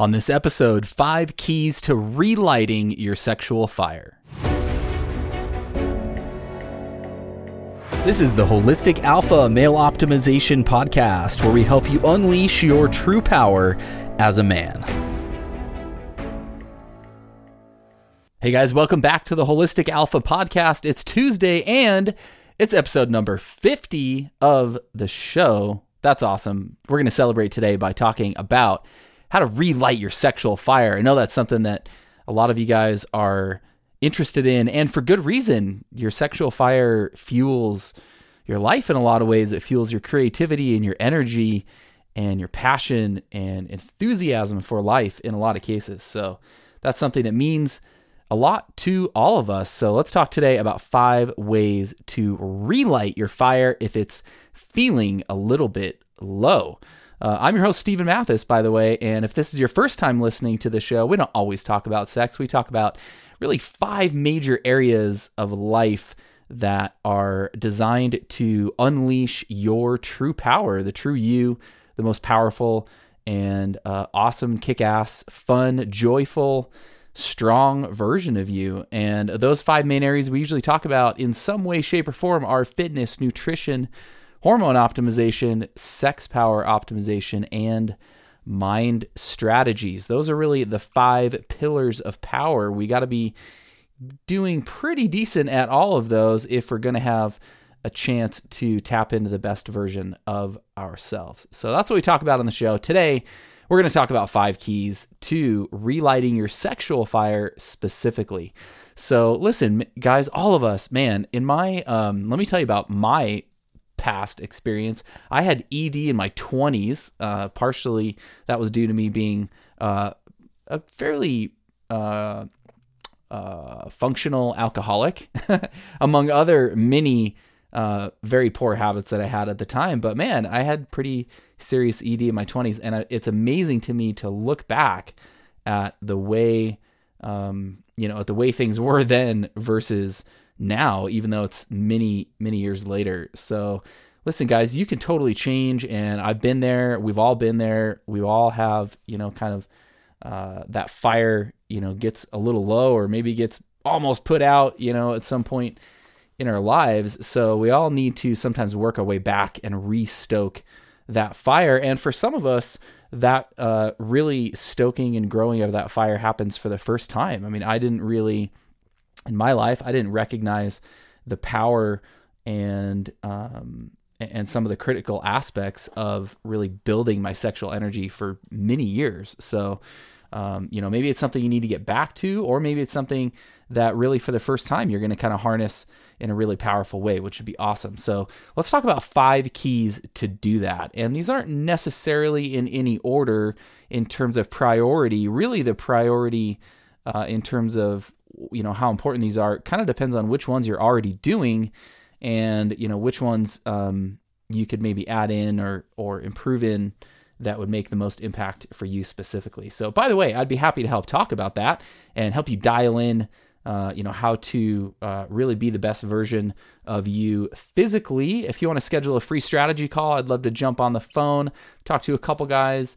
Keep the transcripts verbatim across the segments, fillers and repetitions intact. On this episode, five keys to relighting your sexual fire. This is the Holistic Alpha Male Optimization Podcast, where we help you unleash your true power as a man. Hey guys, welcome back to the Holistic Alpha Podcast. It's Tuesday and it's episode number fifty of the show. That's awesome. We're going to celebrate today by talking about how to relight your sexual fire. I know that's something that a lot of you guys are interested in, and for good reason. Your sexual fire fuels your life in a lot of ways. It fuels your creativity and your energy and your passion and enthusiasm for life in a lot of cases. So that's something that means a lot to all of us. So let's talk today about five ways to relight your fire if it's feeling a little bit low. Uh, I'm your host, Stephen Mathis, by the way, and if this is your first time listening to the show, we don't always talk about sex. We talk about really five major areas of life that are designed to unleash your true power, the true you, the most powerful and uh, awesome, kick-ass, fun, joyful, strong version of you. And those five main areas we usually talk about in some way, shape, or form are fitness, nutrition, hormone optimization, sex power optimization, and mind strategies. Those are really the five pillars of power. We got to be doing pretty decent at all of those if we're going to have a chance to tap into the best version of ourselves. So that's what we talk about on the show. Today, we're going to talk about five keys to relighting your sexual fire specifically. So listen, guys, all of us, man, in my, um, let me tell you about my past experience. I had E D in my twenties. Uh, partially, that was due to me being uh, a fairly uh, uh, functional alcoholic, among other many uh, very poor habits that I had at the time. But man, I had pretty serious E D in my twenties, and it's amazing to me to look back at the way um, you know, at the way things were then versus now, even though it's many, many years later. So listen, guys, you can totally change. And I've been there. We've all been there. We all have, you know, kind of uh, that fire, you know, gets a little low or maybe gets almost put out, you know, at some point in our lives. So we all need to sometimes work our way back and re-stoke that fire. And for some of us, that uh, really stoking and growing of that fire happens for the first time. I mean, I didn't really... in my life, I didn't recognize the power and um, and some of the critical aspects of really building my sexual energy for many years. So, um, you know, maybe it's something you need to get back to, or maybe it's something that really for the first time you're going to kind of harness in a really powerful way, which would be awesome. So let's talk about five keys to do that. And these aren't necessarily in any order in terms of priority. Really, the priority uh, in terms of, you know, how important these are, kind of depends on which ones you're already doing and, you know, which ones um, you could maybe add in or or improve in that would make the most impact for you specifically. So by the way, I'd be happy to help talk about that and help you dial in, uh, you know, how to uh, really be the best version of you physically. If you want to schedule a free strategy call, I'd love to jump on the phone, talk to a couple guys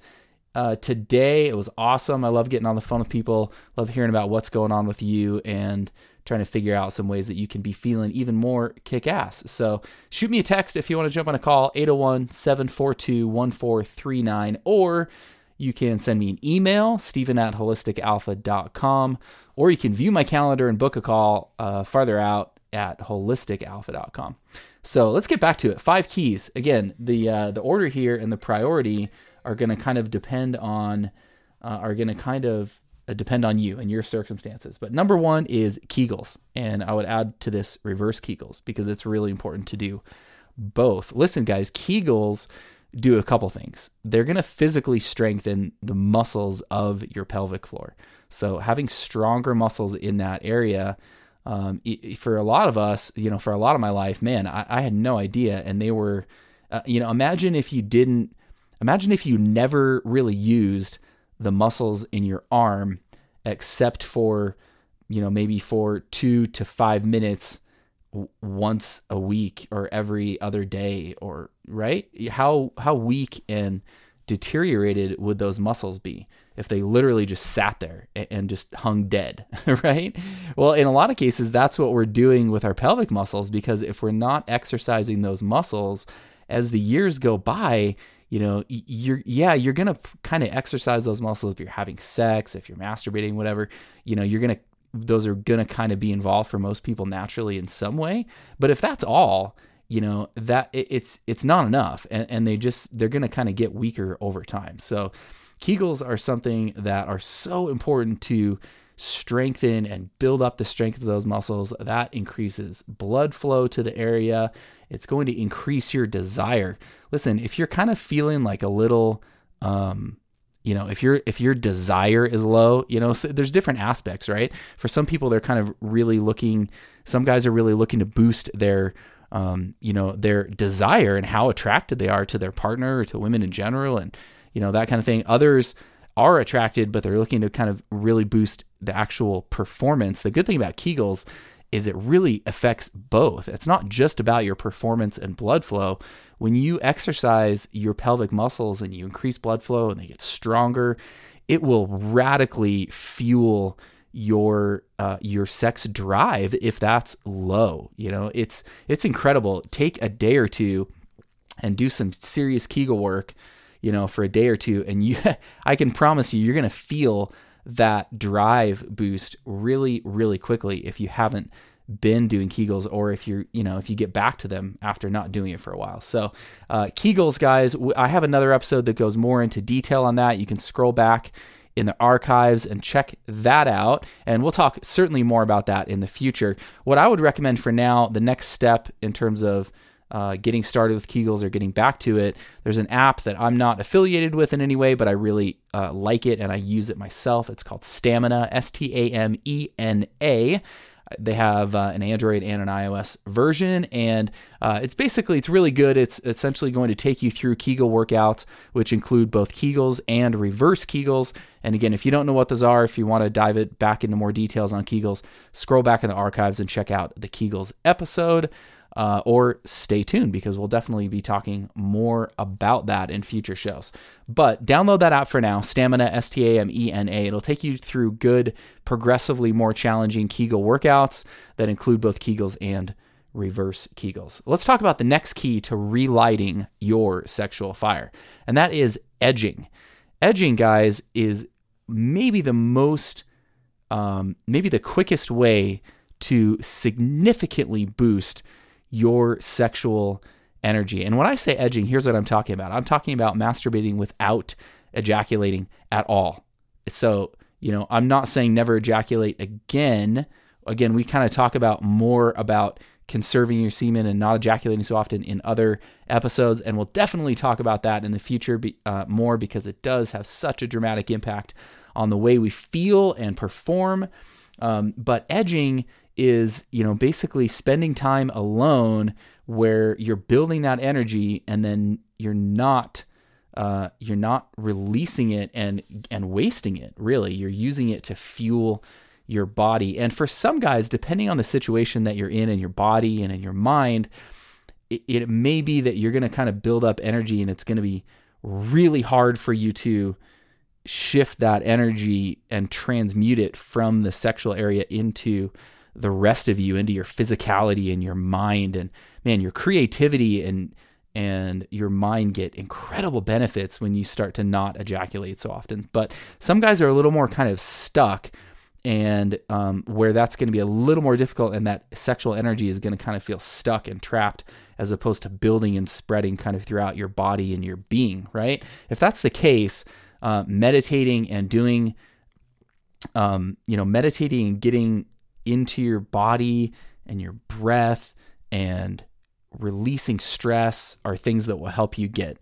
Uh, today. It was awesome. I love getting on the phone with people, love hearing about what's going on with you and trying to figure out some ways that you can be feeling even more kick-ass. So shoot me a text if you want to jump on a call, eight oh one, seven four two, one four three nine, or you can send me an email, Stephen at holistic alpha dot com, or you can view my calendar and book a call uh, farther out at holistic alpha dot com. So let's get back to it. Five keys. Again, the uh, the order here and the priority are going to kind of depend on, uh, are going to kind of depend on you and your circumstances. But number one is Kegels. And I would add to this reverse Kegels because it's really important to do both. Listen, guys, Kegels do a couple things. They're going to physically strengthen the muscles of your pelvic floor. So having stronger muscles in that area, um, for a lot of us, you know, for a lot of my life, man, I, I had no idea. And they were, uh, you know, imagine if you didn't, Imagine if you never really used the muscles in your arm except for, you know, maybe for two to five minutes once a week or every other day, or right? How how weak and deteriorated would those muscles be? if they literally just sat there and just hung dead, right? Well, in a lot of cases, that's what we're doing with our pelvic muscles, because if we're not exercising those muscles, as the years go by, you know, you're, yeah, you're going to kind of exercise those muscles if you're having sex, if you're masturbating, whatever, you know, you're going to, those are going to kind of be involved for most people naturally in some way. But if that's all, you know, that it, it's, it's not enough. And, and they just, they're going to kind of get weaker over time. So Kegels are something that are so important to strengthen and build up the strength of those muscles. That increases blood flow to the area. It's going to increase your desire. Listen, if you're kind of feeling like a little, um, you know, if you're, if your desire is low, you know, so there's different aspects, right? For some people, they're kind of really looking, some guys are really looking to boost their, um, you know, their desire and how attracted they are to their partner or to women in general. And, you know, that kind of thing. Others are attracted, but they're looking to kind of really boost the actual performance. The good thing about Kegels is it really affects both. It's not just about your performance and blood flow. When you exercise your pelvic muscles and you increase blood flow and they get stronger, it will radically fuel your uh, your sex drive if that's low. You know, it's it's incredible. Take a day or two and do some serious Kegel work, you know, for a day or two, and you, I can promise you, you're going to feel that drive boost really, really quickly if you haven't been doing Kegels, or if you're, you know, if you get back to them after not doing it for a while. So uh, Kegels, guys, I have another episode that goes more into detail on that. You can scroll back in the archives and check that out. And we'll talk certainly more about that in the future. What I would recommend for now, the next step in terms of Uh, getting started with Kegels or getting back to it, there's an app that I'm not affiliated with in any way, but I really uh, like it and I use it myself. It's called Stamina, S T A M E N A. They have uh, an Android and an iOS version, and uh, it's basically, it's really good. It's essentially going to take you through Kegel workouts, which include both Kegels and reverse Kegels. And again, if you don't know what those are, if you want to dive it back into more details on Kegels, scroll back in the archives and check out the Kegels episode. Uh, or stay tuned, because we'll definitely be talking more about that in future shows. But download that app for now, Stamina, S T A M E N A. It'll take you through good, progressively more challenging Kegel workouts that include both Kegels and reverse Kegels. Let's talk about the next key to relighting your sexual fire, and that is edging. Edging, guys, is maybe the most, um, maybe the quickest way to significantly boost your sexual energy. And when I say edging, here's what I'm talking about. I'm talking about masturbating without ejaculating at all. So, you know, I'm not saying never ejaculate again. Again, we kind of talk about more about conserving your semen and not ejaculating so often in other episodes. And we'll definitely talk about that in the future uh, more, because it does have such a dramatic impact on the way we feel and perform. Um, but edging is, you know, basically spending time alone where you're building that energy, and then you're not, uh, you're not releasing it and, and wasting it. Really, you're using it to fuel your body. And for some guys, depending on the situation that you're in, in your body and in your mind, it, it may be that you're going to kind of build up energy, and it's going to be really hard for you to shift that energy and transmute it from the sexual area into the rest of you, into your physicality and your mind. And man, your creativity and and your mind get incredible benefits when you start to not ejaculate so often. But some guys are a little more kind of stuck, and um, where that's going to be a little more difficult, and that sexual energy is going to kind of feel stuck and trapped, as opposed to building and spreading kind of throughout your body and your being, right? If that's the case, uh, meditating and doing, um, you know, meditating and getting into your body and your breath and releasing stress are things that will help you get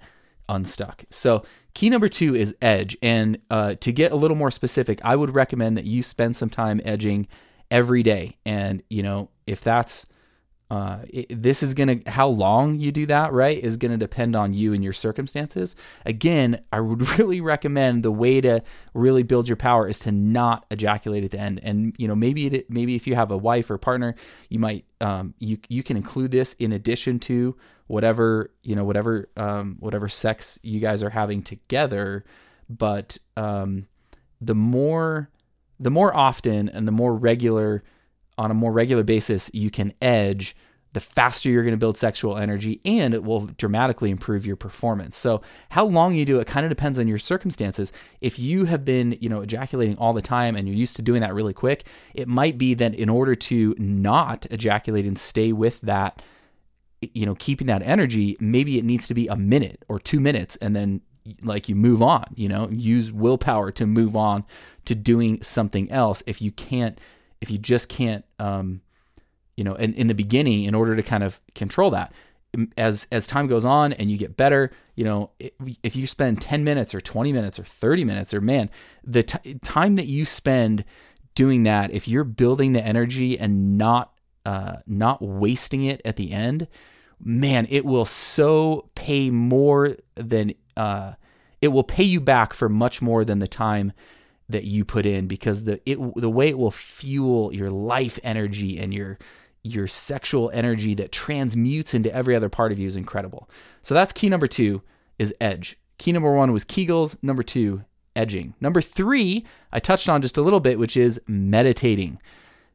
unstuck. So key number two is edge. And uh, to get a little more specific, I would recommend that you spend some time edging every day. And, you know, if that's, uh, it, this is going to, how long you do that, right, is going to depend on you and your circumstances. Again, I would really recommend the way to really build your power is to not ejaculate at the end. And, you know, maybe, it, maybe if you have a wife or partner, you might, um, you, you can include this in addition to whatever, you know, whatever, um, whatever sex you guys are having together. But, um, the more the more often and the more regular, on a more regular basis, you can edge, the faster you're going to build sexual energy, and it will dramatically improve your performance. So how long you do it kind of depends on your circumstances. If you have been, you know, ejaculating all the time and you're used to doing that really quick, it might be that in order to not ejaculate and stay with that, you know, keeping that energy, maybe it needs to be a minute or two minutes and then like you move on, you know, use willpower to move on to doing something else. If you can't, if you just can't, um, you know, in, in the beginning, in order to kind of control that, as as time goes on and you get better, you know, if you spend ten minutes or twenty minutes or thirty minutes, or man, the t- time that you spend doing that, if you're building the energy and not uh, not wasting it at the end, man, it will so pay more than uh, it will pay you back for much more than the time that you put in, because the it the way it will fuel your life energy and your your sexual energy that transmutes into every other part of you is incredible. So that's key number two, is edge. Key number one was Kegels. Number two, edging. Number three, I touched on just a little bit, which is meditating.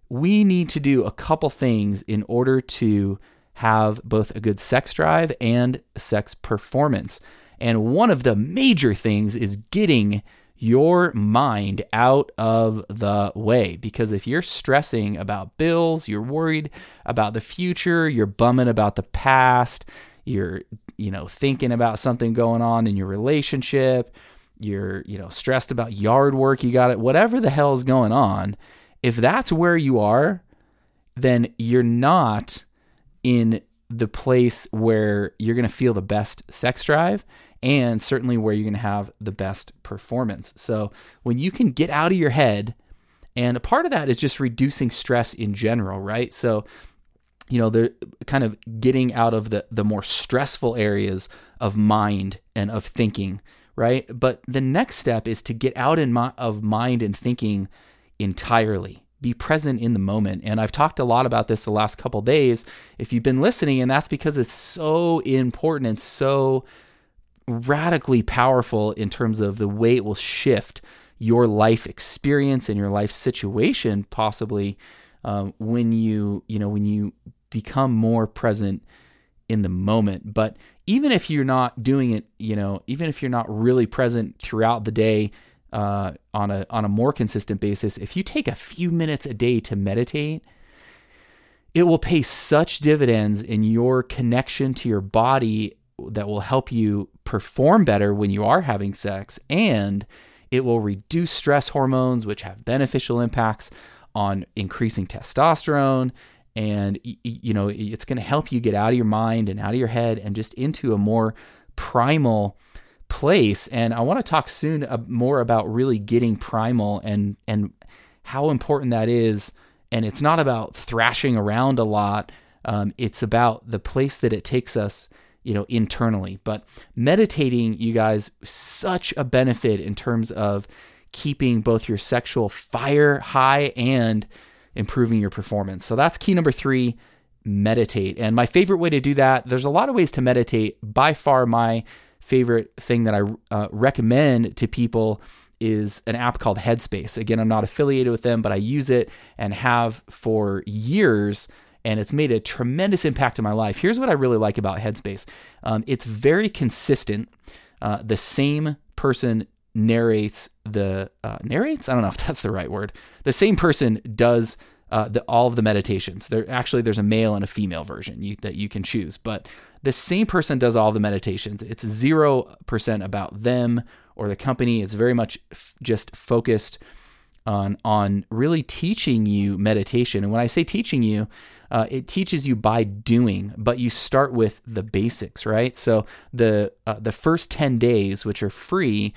We need to do a couple things in order to have both a good sex drive and sex performance. And one of the major things is getting your mind out of the way, because if you're stressing about bills, you're worried about the future, you're bumming about the past, you're, you know, thinking about something going on in your relationship, you're, you know, stressed about yard work, you got it, whatever the hell is going on, if that's where you are, then you're not in the place where you're going to feel the best sex drive, and certainly where you're going to have the best performance. So when you can get out of your head, and a part of that is just reducing stress in general, right? So, you know, they're kind of getting out of the, the more stressful areas of mind and of thinking, right? But the next step is to get out in my, of mind and thinking entirely. Be present in the moment. And I've talked a lot about this the last couple of days, if you've been listening, and that's because it's so important and so radically powerful in terms of the way it will shift your life experience and your life situation, possibly um, when you, you know, when you become more present in the moment. But even if you're not doing it, you know, even if you're not really present throughout the day uh, on a on a more consistent basis, if you take a few minutes a day to meditate, it will pay such dividends in your connection to your body that will help you perform better when you are having sex, and it will reduce stress hormones, which have beneficial impacts on increasing testosterone. And, you know, it's going to help you get out of your mind and out of your head and just into a more primal place. And I want to talk soon more about really getting primal and, and how important that is. And it's not about thrashing around a lot. Um, it's about the place that it takes us, you know, internally. But meditating, you guys, such a benefit in terms of keeping both your sexual fire high and improving your performance. So that's key number three, meditate. And my favorite way to do that, there's a lot of ways to meditate. By far, my favorite thing that I uh, recommend to people is an app called Headspace. Again, I'm not affiliated with them, but I use it and have for years, and it's made a tremendous impact in my life. Here's what I really like about Headspace. Um, it's very consistent. Uh, the same person narrates the, uh, narrates? I don't know if that's the right word. The same person does uh, the, all of the meditations. There, actually, there's a male and a female version you, that you can choose, but the same person does all the meditations. It's zero percent about them or the company. It's very much f- just focused on, on really teaching you meditation. And when I say teaching you, Uh, it teaches you by doing, but you start with the basics, right? So the uh, the first ten days, which are free,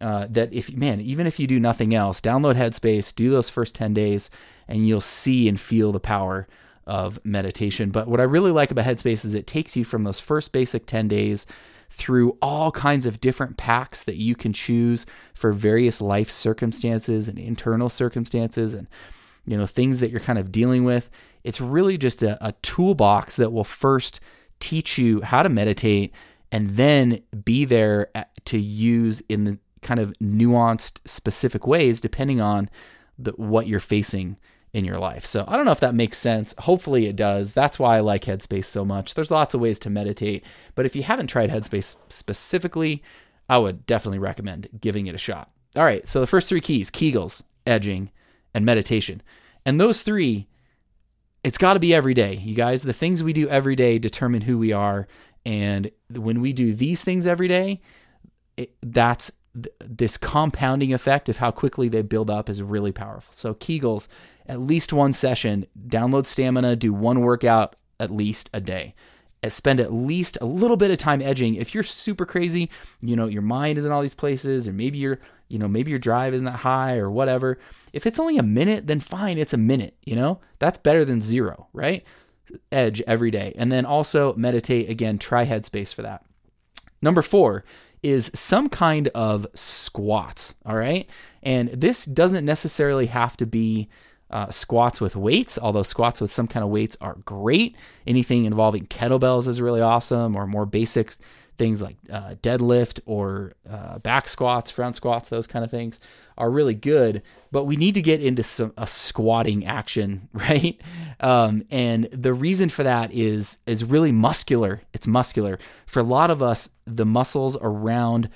uh, that if, man, even if you do nothing else, download Headspace, do those first ten days, and you'll see and feel the power of meditation. But what I really like about Headspace is it takes you from those first basic ten days through all kinds of different packs that you can choose for various life circumstances and internal circumstances and, you know, things that you're kind of dealing with. It's really just a, a toolbox that will first teach you how to meditate and then be there at, to use in the kind of nuanced, specific ways depending on the, what you're facing in your life. So I don't know if that makes sense. Hopefully it does. That's why I like Headspace so much. There's lots of ways to meditate, but if you haven't tried Headspace specifically, I would definitely recommend giving it a shot. All right, so the first three keys, Kegels, edging, and meditation. And those three, it's got to be every day, you guys. The things we do every day determine who we are, and when we do these things every day, it, that's th- this compounding effect of how quickly they build up is really powerful. So Kegels, at least one session, download Stamina, do one workout at least a day. Spend at least a little bit of time edging. If you're super crazy, you know, your mind is in all these places, or maybe you're, you know, maybe your drive isn't that high or whatever. If it's only a minute, then fine, it's a minute, you know, that's better than zero, right? Edge every day. And then also meditate again, try Headspace for that. Number four is some kind of squats. All right. And this doesn't necessarily have to be Uh, squats with weights, although squats with some kind of weights are great. Anything involving kettlebells is really awesome, or more basic things like uh, deadlift or uh, back squats, front squats, those kind of things are really good. But we need to get into some a squatting action, right? Um, and the reason for that is is really muscular. It's muscular. For a lot of us, the muscles around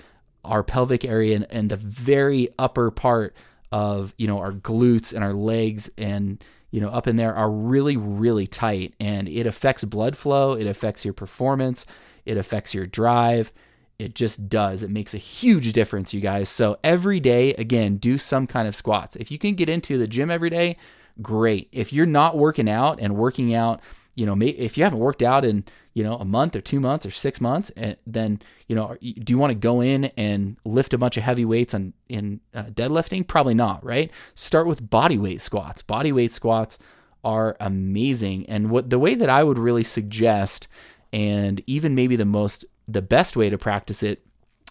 our pelvic area and, and the very upper part of, you know, our glutes and our legs and, you know, up in there are really, really tight, and it affects blood flow. It affects your performance. It affects your drive. It just does. It makes a huge difference, you guys. So every day, again, do some kind of squats. If you can get into the gym every day, great. If you're not working out and working out, you know, if you haven't worked out in, you know, a month or two months or six months, and then, you know, do you want to go in and lift a bunch of heavy weights on in uh, deadlifting? Probably not, right? Start with body weight squats. Body weight squats are amazing. And what the way that I would really suggest, and even maybe the most, the best way to practice it,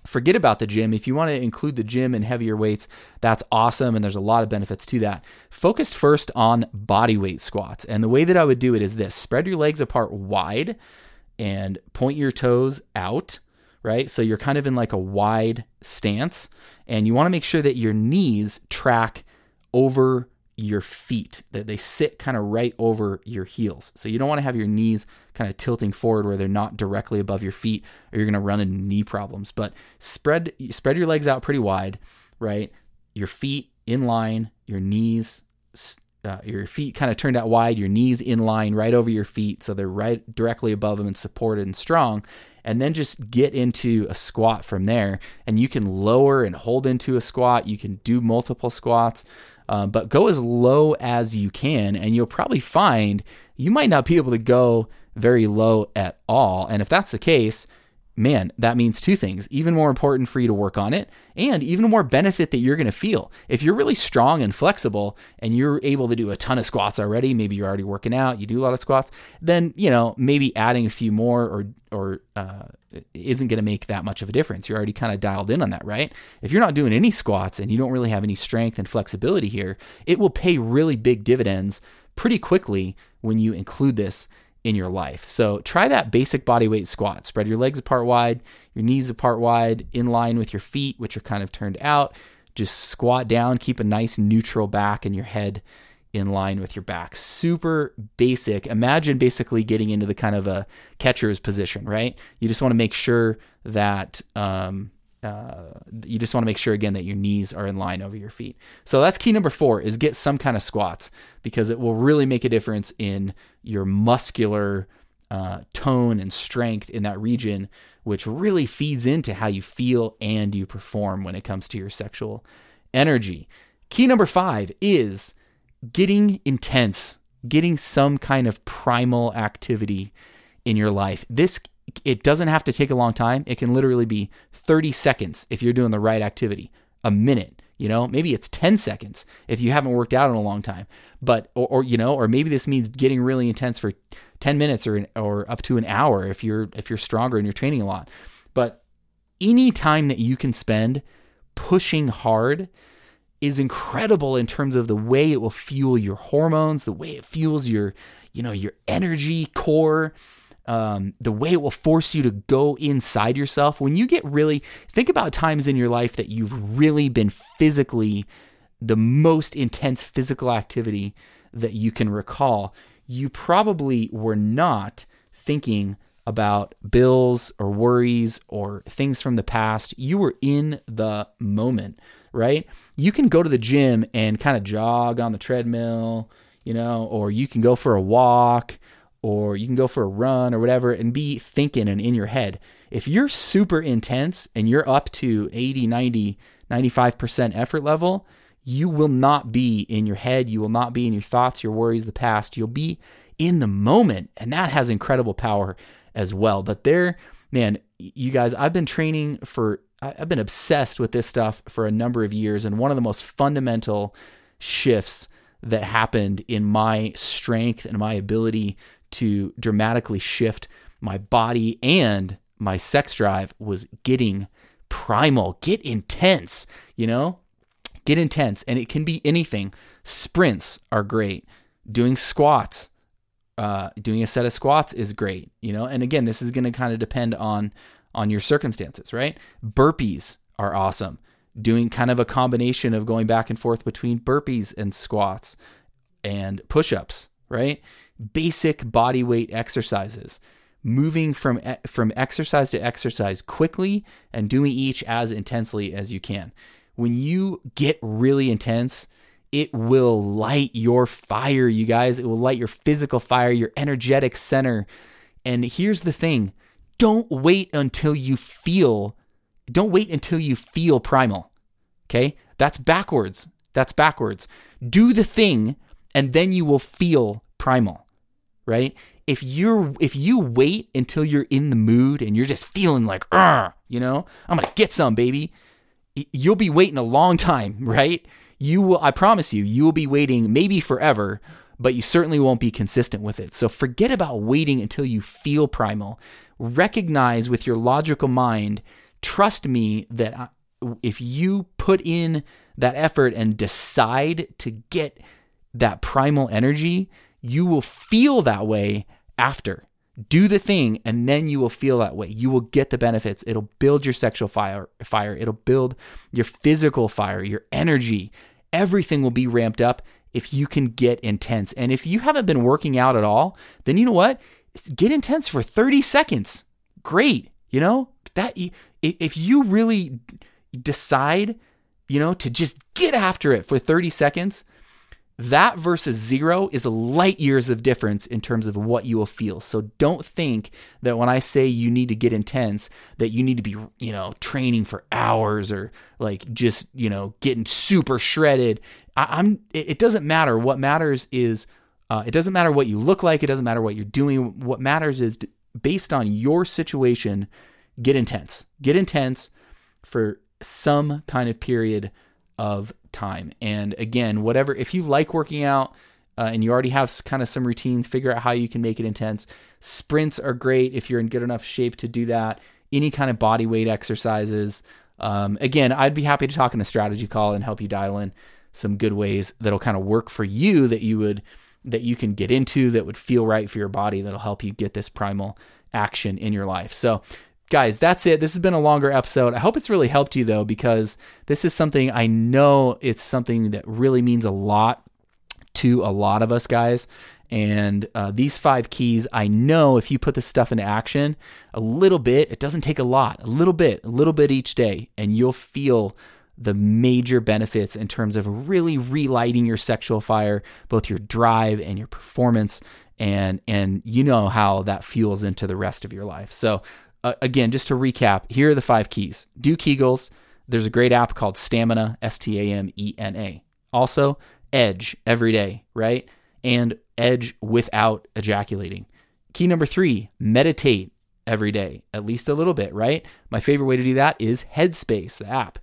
forget about the gym. If you want to include the gym and heavier weights, that's awesome. And there's a lot of benefits to that. Focus first on body weight squats. And the way that I would do it is this: spread your legs apart wide and point your toes out, right? So you're kind of in like a wide stance, and you want to make sure that your knees track over your feet, that they sit kind of right over your heels. So you don't want to have your knees kind of tilting forward where they're not directly above your feet, or you're going to run into knee problems. But spread spread your legs out pretty wide, right? Your feet in line, your knees, uh, your feet kind of turned out wide, your knees in line right over your feet, so they're right directly above them and supported and strong. And then just get into a squat from there, and you can lower and hold into a squat. You can do multiple squats. Um, but go as low as you can, and you'll probably find you might not be able to go very low at all. And if that's the case, man, that means two things: even more important for you to work on it, and even more benefit that you're going to feel. If you're really strong and flexible and you're able to do a ton of squats already, maybe you're already working out, you do a lot of squats, then, you know, maybe adding a few more or, or, uh, isn't going to make that much of a difference. You're already kind of dialed in on that, right? If you're not doing any squats and you don't really have any strength and flexibility here, it will pay really big dividends pretty quickly when you include this in your life. So try that basic body weight squat. Spread your legs apart wide, your knees apart wide, in line with your feet, which are kind of turned out. Just squat down, keep a nice neutral back, and your head in line with your back. Super basic. Imagine basically getting into the kind of a catcher's position, right? You just want to make sure that, um, uh, you just want to make sure again that your knees are in line over your feet. So that's key number four, is get some kind of squats, because it will really make a difference in your muscular uh, tone and strength in that region, which really feeds into how you feel and you perform when it comes to your sexual energy. Key number five is getting intense, getting some kind of primal activity in your life. This It doesn't have to take a long time. It can literally be thirty seconds if you're doing the right activity, a minute, you know, maybe it's ten seconds if you haven't worked out in a long time, but, or, or you know, or maybe this means getting really intense for ten minutes or, an, or up to an hour if you're, if you're stronger and you're training a lot. But any time that you can spend pushing hard is incredible in terms of the way it will fuel your hormones, the way it fuels your, you know, your energy core, um, the way it will force you to go inside yourself. When you get really, think about times in your life that you've really been physically, the most intense physical activity that you can recall. You probably were not thinking about bills or worries or things from the past. You were in the moment, right? You can go to the gym and kind of jog on the treadmill, you know, or you can go for a walk or you can go for a run or whatever and be thinking and in your head. If you're super intense and you're up to eighty, ninety, ninety-five percent effort level, you will not be in your head. You will not be in your thoughts, your worries, the past. You'll be in the moment. And that has incredible power as well. But there, man, you guys, I've been training for, I've been obsessed with this stuff for a number of years. And one of the most fundamental shifts that happened in my strength and my ability to dramatically shift my body and my sex drive was getting primal, get intense, you know? Get intense, and it can be anything. Sprints are great. Doing squats, uh, doing a set of squats is great, you know. And again, this is going to kind of depend on on your circumstances, right? Burpees are awesome. Doing kind of a combination of going back and forth between burpees and squats and push-ups, right? Basic body weight exercises. Moving from from exercise to exercise quickly and doing each as intensely as you can. When you get really intense, it will light your fire, you guys. It will light your physical fire, your energetic center. And here's the thing. Don't wait until you feel, don't wait until you feel primal, okay? That's backwards. That's backwards. Do the thing, and then you will feel primal, right? If you're, if you wait until you're in the mood and you're just feeling like, you know, I'm going to get some, baby. You'll be waiting a long time, right? You will, I promise you, you will be waiting maybe forever, but you certainly won't be consistent with it. So forget about waiting until you feel primal. Recognize with your logical mind, trust me that if you put in that effort and decide to get that primal energy, you will feel that way after. Do the thing, and then you will feel that way. You will get the benefits. It'll build your sexual fire. fire. It'll build your physical fire, your energy. Everything will be ramped up if you can get intense. And if you haven't been working out at all, then you know what? Get intense for thirty seconds. Great. You know, that if you really decide, you know, to just get after it for thirty seconds, that versus zero is a light years of difference in terms of what you will feel. So don't think that when I say you need to get intense, that you need to be, you know, training for hours or like just, you know, getting super shredded. I, I'm. It doesn't matter. What matters is, uh, it doesn't matter what you look like. It doesn't matter what you're doing. What matters is based on your situation, get intense. Get intense for some kind of period of time. And again, whatever, if you like working out uh, and you already have kind of some routines, figure out how you can make it intense. Sprints are great if you're in good enough shape to do that. Any kind of body weight exercises. Um, again, I'd be happy to talk in a strategy call and help you dial in some good ways that'll kind of work for you that you would, that you can get into that would feel right for your body. That'll help you get this primal action in your life. So guys, that's it. This has been a longer episode. I hope it's really helped you though, because this is something I know it's something that really means a lot to a lot of us guys. And uh, these five keys, I know if you put this stuff into action a little bit, it doesn't take a lot, a little bit, a little bit each day, and you'll feel the major benefits in terms of really relighting your sexual fire, both your drive and your performance. And, and you know how that fuels into the rest of your life. So Uh, again, just to recap, here are the five keys. Do Kegels. There's a great app called Stamina, S T A M E N A. Also, edge every day, right? And edge without ejaculating. Key number three, meditate every day, at least a little bit, right? My favorite way to do that is Headspace, the app.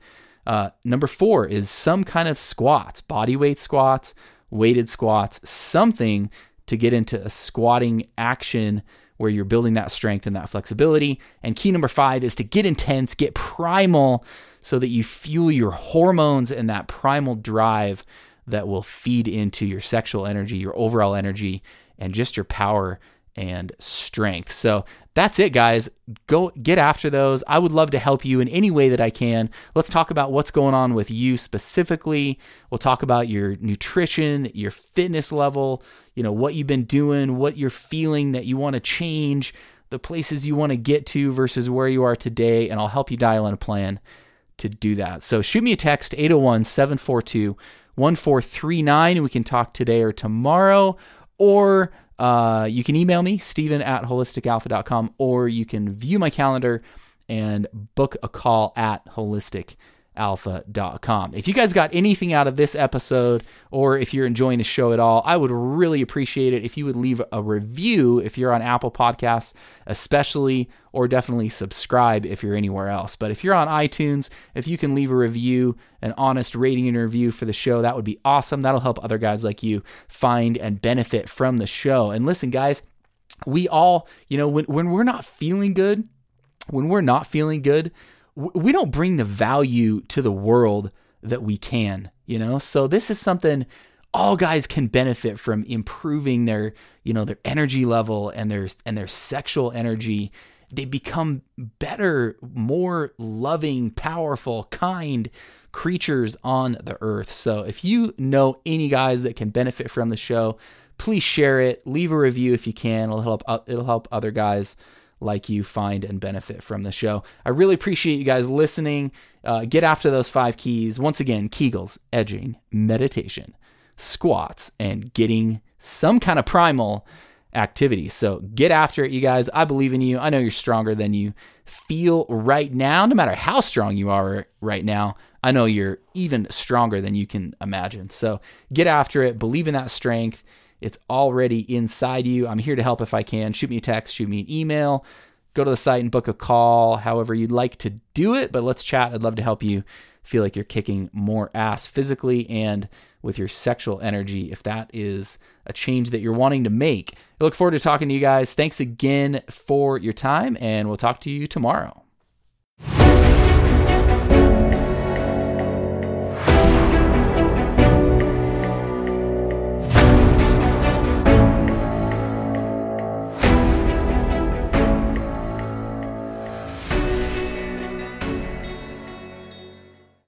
Uh, number four is some kind of squats, body weight squats, weighted squats, something to get into a squatting action where you're building that strength and that flexibility. And key number five is to get intense, get primal, so that you fuel your hormones and that primal drive that will feed into your sexual energy, your overall energy, and just your power and strength. So that's it, guys. Go get after those. I would love to help you in any way that I can. Let's talk about what's going on with you specifically. We'll talk about your nutrition, your fitness level, you know, what you've been doing, what you're feeling that you want to change, the places you want to get to versus where you are today, and I'll help you dial in a plan to do that. So shoot me a text, eight oh one, seven four two, one four three nine, and we can talk today or tomorrow, or Uh, you can email me, Stephen at holistic alpha dot com, or you can view my calendar and book a call at holistic alpha dot com. If you guys got anything out of this episode, or if you're enjoying the show at all, I would really appreciate it if you would leave a review if you're on Apple Podcasts, especially, or definitely subscribe if you're anywhere else. But if you're on iTunes, if you can leave a review, an honest rating and review for the show, that would be awesome. That'll help other guys like you find and benefit from the show. And listen, guys, we all, you know, when, when we're not feeling good, when we're not feeling good, we don't bring the value to the world that we can, you know? So this is something all guys can benefit from, improving their, you know, their energy level and their, and their sexual energy. They become better, more loving, powerful, kind creatures on the earth. So if you know any guys that can benefit from the show, please share it, leave a review if you can. It'll help, it'll help other guys like you find and benefit from the show. I really appreciate you guys listening. Uh, get after those five keys. Once again, Kegels, edging, meditation, squats, and getting some kind of primal activity. So get after it, you guys. I believe in you. I know you're stronger than you feel right now. No matter how strong you are right now, I know you're even stronger than you can imagine. So get after it. Believe in that strength. It's already inside you. I'm here to help if I can. Shoot me a text, shoot me an email, go to the site and book a call, however you'd like to do it, but let's chat. I'd love to help you feel like you're kicking more ass physically and with your sexual energy, if that is a change that you're wanting to make. I look forward to talking to you guys. Thanks again for your time, and we'll talk to you tomorrow.